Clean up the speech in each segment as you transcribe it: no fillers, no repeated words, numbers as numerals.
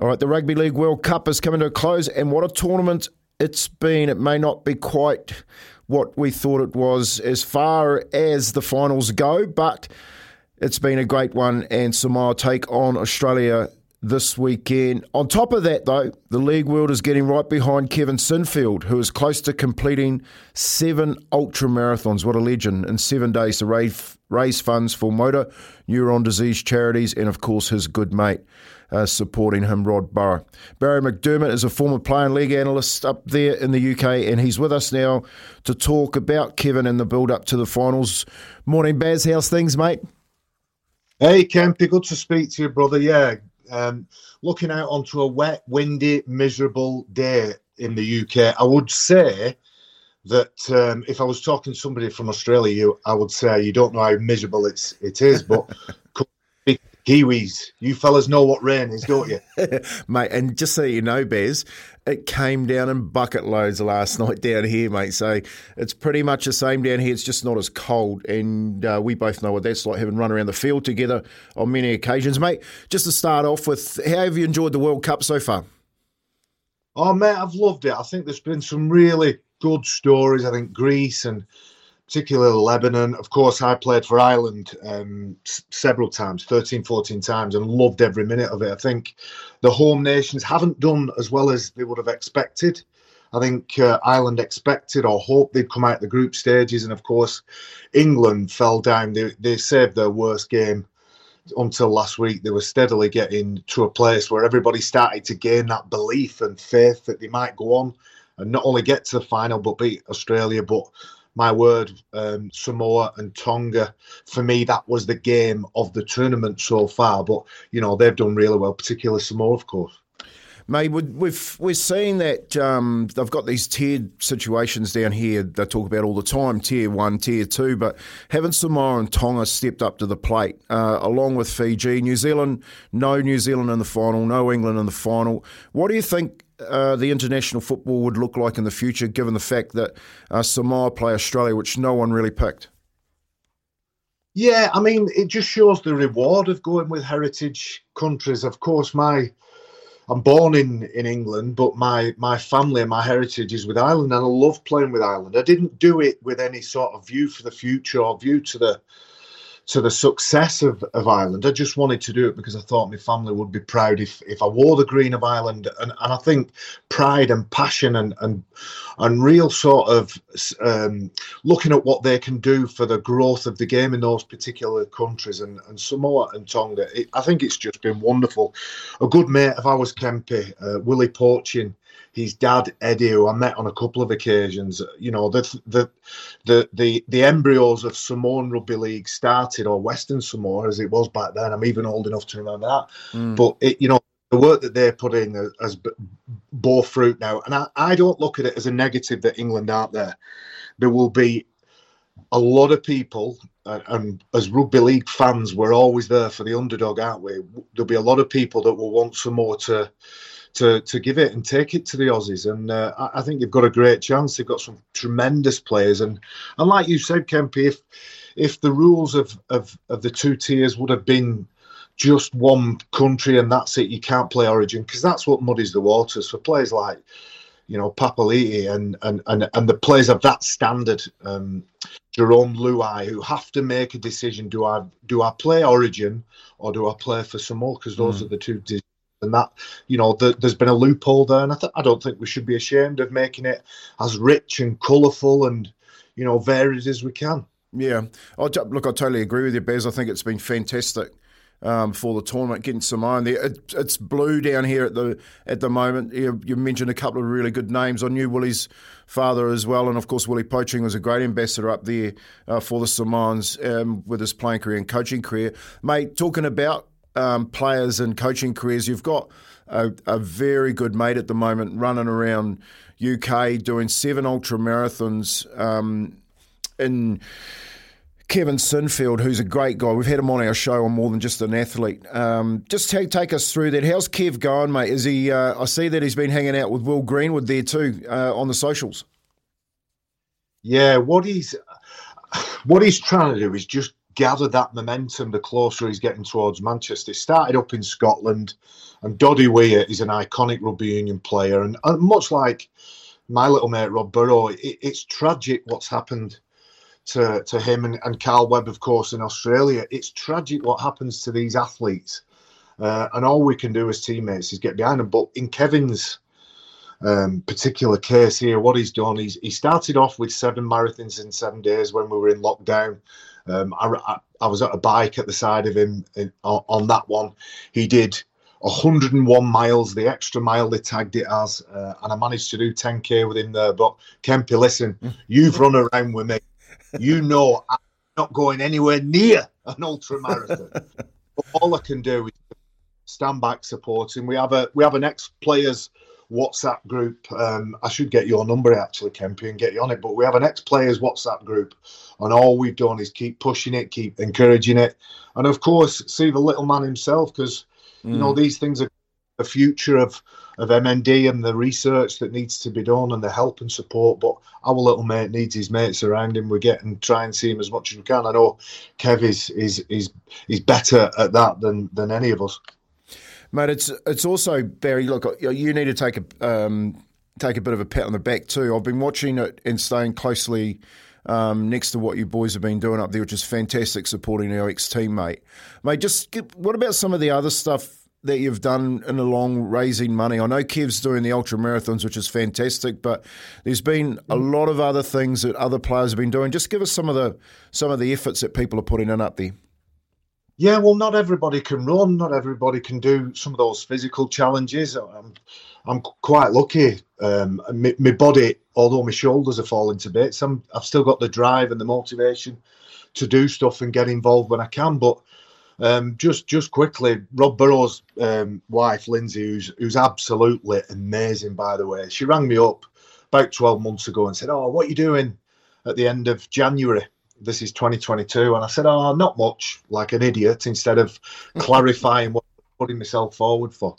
All right, the Rugby League World Cup is coming to a close, and what a tournament it's been. It may not be quite what we thought it was as far as the finals go, but it's been a great one, and Samoa take on Australia this weekend. On top of that, though, the league world is getting right behind Kevin Sinfield, who is close to completing 7 ultra-marathons. What a legend. In 7 days to raise funds for Motor Neuron Disease charities and, of course, his good mate supporting him, Rob Burrow. Barry McDermott is a former player and league analyst up there in the UK, and he's with us now to talk about Kevin and the build-up to the finals. Morning, Baz. How's things, mate? Hey, Kempy. Good to speak to you, brother. Yeah. Looking out onto a wet, windy, miserable day in the UK, I would say that if I was talking to somebody from Australia, I would say you don't know how miserable it is, but Kiwis, you fellas know what rain is, don't you? Mate, and just so you know, Bez, it came down in bucket loads last night down here, mate, so it's pretty much the same down here. It's just not as cold, and we both know what that's like, having run around the field together on many occasions. Mate, just to start off with, how have you enjoyed the World Cup so far? Oh, mate, I've loved it. I think there's been some really good stories. I think Greece and particularly Lebanon. Of course, I played for Ireland several times, 13, 14 times, and loved every minute of it. I think the home nations haven't done as well as they would have expected. I think Ireland expected or hoped they'd come out of the group stages, and of course, England fell down. They saved their worst game until last week. They were steadily getting to a place where everybody started to gain that belief and faith that they might go on and not only get to the final, but beat Australia, but my word, Samoa and Tonga, for me, that was the game of the tournament so far. But, you know, they've done really well, particularly Samoa, of course. Mate, we're seeing that they've got these tiered situations down here they talk about all the time, tier one, tier two, but haven't Samoa and Tonga stepped up to the plate, along with Fiji? New Zealand in the final, no England in the final. What do you think the international football would look like in the future, given the fact that Samoa play Australia, which no one really picked? Yeah, I mean, it just shows the reward of going with heritage countries. Of course, I'm born in England, but my family and my heritage is with Ireland, and I love playing with Ireland. I didn't do it with any sort of view for the future or view to the success of Ireland. I just wanted to do it because I thought my family would be proud if I wore the green of Ireland. And I think pride and passion and real sort of looking at what they can do for the growth of the game in those particular countries and Samoa and Tonga. I think it's just been wonderful. A good mate of ours, Kempe, Willie Poching, his dad, Eddie, who I met on a couple of occasions, you know, the embryos of Samoan Rugby League started, or Western Samoa, as it was back then. I'm even old enough to remember that. Mm. But, you know, the work that they're putting has bore fruit now. And I don't look at it as a negative that England aren't there. There will be a lot of people and as rugby league fans, we're always there for the underdog, aren't we? There'll be a lot of people that will want some more to give it and take it to the Aussies, and I think they've got a great chance. They've got some tremendous players, and like you said, Kempe, if the rules of the two tiers would have been just one country and that's it, you can't play Origin, because that's what muddies the waters for players like, you know, Papaliti and the players of that standard, Jerome Luai, who have to make a decision: do I play Origin or do I play for Samoa? Because those are the two. And that, you know, there's been a loophole there, and I don't think we should be ashamed of making it as rich and colourful and, you know, varied as we can. Yeah, look, I totally agree with you, Bez. I think it's been fantastic for the tournament, getting Samoa in there. It's blue down here at the moment. You mentioned a couple of really good names. I knew Willie's father as well, and of course Willie Poching was a great ambassador up there for the Samoans with his playing career and coaching career. Mate, talking about players and coaching careers, you've got a very good mate at the moment running around UK doing 7 ultra marathons in Kevin Sinfield, who's a great guy. We've had him on our show on More Than Just an Athlete. Just take us through that. How's Kev going, mate? Is he? I see that he's been hanging out with Will Greenwood there too on the socials. Yeah, what he's trying to do is just gather that momentum the closer he's getting towards Manchester. He started up in Scotland, and Doddy Weir is an iconic rugby union player. And much like my little mate Rob Burrow, it's tragic what's happened to him and Carl Webb, of course, in Australia. It's tragic what happens to these athletes. And all we can do as teammates is get behind them. But in Kevin's particular case here, what he's done, he started off with 7 marathons in 7 days when we were in lockdown. I was at a bike at the side of him on that one. He did 101 miles, the extra mile they tagged it as, and I managed to do 10k with him there. But Kempe, listen, you've run around with me. You know I'm not going anywhere near an ultra marathon. But all I can do is stand back, support him. We have an ex-players WhatsApp group. I should get your number actually, Kempe, and get you on it. But we have an ex-players WhatsApp group, and all we've done is keep pushing it, keep encouraging it, and of course see the little man himself, because you know these things are the future of MND and the research that needs to be done and the help and support. But our little mate needs his mates around him. We get and try and see him as much as we can. I know Kev is better at that than any of us. Mate, it's also, Barry, look, you need to take a bit of a pat on the back too. I've been watching it and staying closely next to what you boys have been doing up there, which is fantastic, supporting our ex-teammate. Mate, what about some of the other stuff that you've done in the long, raising money? I know Kev's doing the ultra marathons, which is fantastic, but there's been a lot of other things that other players have been doing. Just give us some of the efforts that people are putting in up there. Yeah, well, not everybody can run. Not everybody can do some of those physical challenges. I'm quite lucky. My body, although my shoulders are falling to bits, I've still got the drive and the motivation to do stuff and get involved when I can. But just quickly, Rob Burrow's wife, Lindsay, who's absolutely amazing, by the way. She rang me up about 12 months ago and said, "Oh, what are you doing at the end of January? This is 2022. And I said, "Oh, not much," like an idiot, instead of clarifying what I'm putting myself forward for.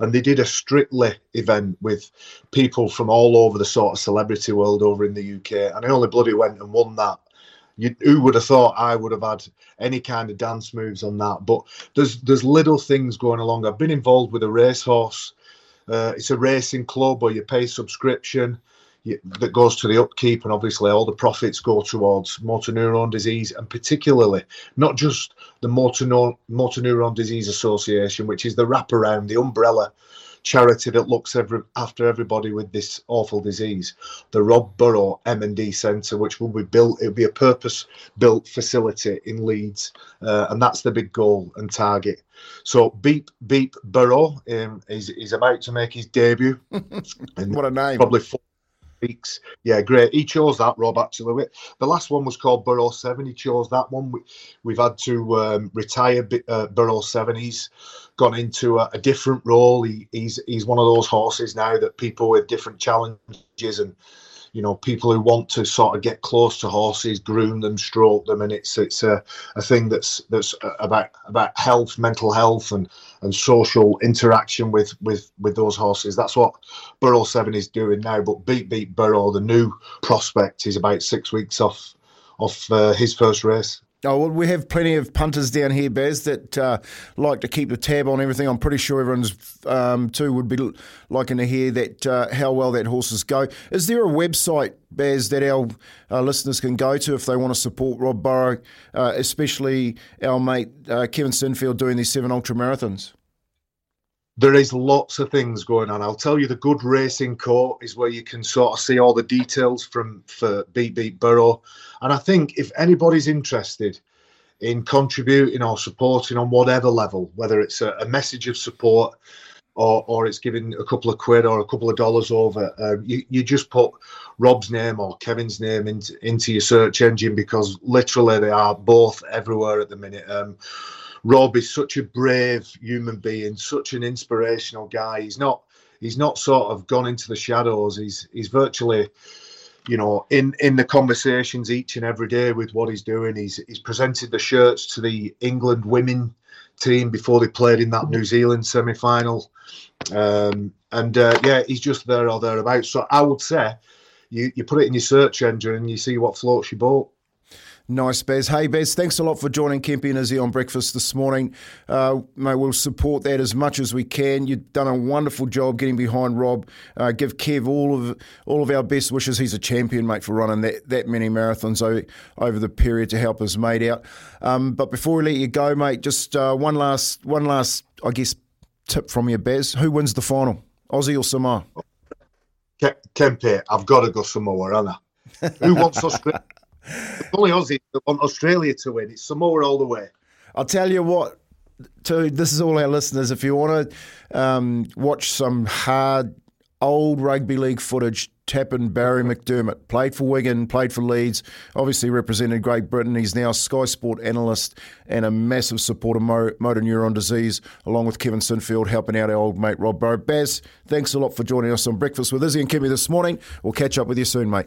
And they did a Strictly event with people from all over the sort of celebrity world over in the UK. And I only bloody went and won that. Who would have thought I would have had any kind of dance moves on that? But there's little things going along. I've been involved with a racehorse. It's a racing club where you pay subscription. That goes to the upkeep, and obviously all the profits go towards motor neuron disease, and particularly not just the Motor Neuron Disease Association, which is the wraparound, the umbrella charity that looks after everybody with this awful disease. The Rob Burrow MND Centre, which will be built, it'll be a purpose-built facility in Leeds, and that's the big goal and target. So Bee Bee Burrow is about to make his debut. And what a name. Probably 4 weeks. Yeah, great. He chose that, Rob, actually. The last one was called Burrow 7. He chose that one. We've had to retire Burrow 7. He's gone into a different role. He's one of those horses now that people with different challenges and you know, people who want to sort of get close to horses, groom them, stroke them, and it's a thing that's about health, mental health, and social interaction with those horses. That's what Burrow 7 is doing now. But Bee Bee Burrow, the new prospect, is about 6 weeks off his first race. Oh, well, we have plenty of punters down here, Baz, that like to keep a tab on everything. I'm pretty sure everyone's too would be liking to hear that how well that horses go. Is there a website, Baz, that our listeners can go to if they want to support Rob Burrow, especially our mate Kevin Sinfield doing these 7 ultramarathons? There is lots of things going on. I'll tell you, the Good Racing Co is where you can sort of see all the details for Bee Bee Burrow. And I think if anybody's interested in contributing or supporting on whatever level, whether it's a message of support or it's giving a couple of quid or a couple of dollars over, you just put Rob's name or Kevin's name into your search engine, because literally they are both everywhere at the minute. Rob is such a brave human being, such an inspirational guy. He's not sort of gone into the shadows. He's virtually, you know, in the conversations each and every day with what he's doing. He's presented the shirts to the England women team before they played in that New Zealand semi-final. He's just there or thereabouts. So I would say you put it in your search engine and you see what floats your boat. Nice, Bez. Hey, Bez, thanks a lot for joining Kempy and Izzy on Breakfast this morning. Mate, we'll support that as much as we can. You've done a wonderful job getting behind Rob. Give Kev all of our best wishes. He's a champion, mate, for running that many marathons over the period to help his mate out. But before we let you go, mate, just one last, I guess, tip from you, Bez. Who wins the final, Aussie or Samoa? Kempy, I've got to go Samoa, haven't I? Who wants Australia? It's only Aussies that want Australia to win. It's Samoa all the way. I'll tell you what, dude, this is all our listeners. If you want to watch some hard old rugby league footage, tap in Barry McDermott. Played for Wigan, played for Leeds, obviously represented Great Britain. He's now a Sky Sport analyst and a massive supporter of Motor Neuron Disease, along with Kevin Sinfield, helping out our old mate Rob Burrow. Baz, thanks a lot for joining us on Breakfast with Izzy and Kimmy this morning. We'll catch up with you soon, mate.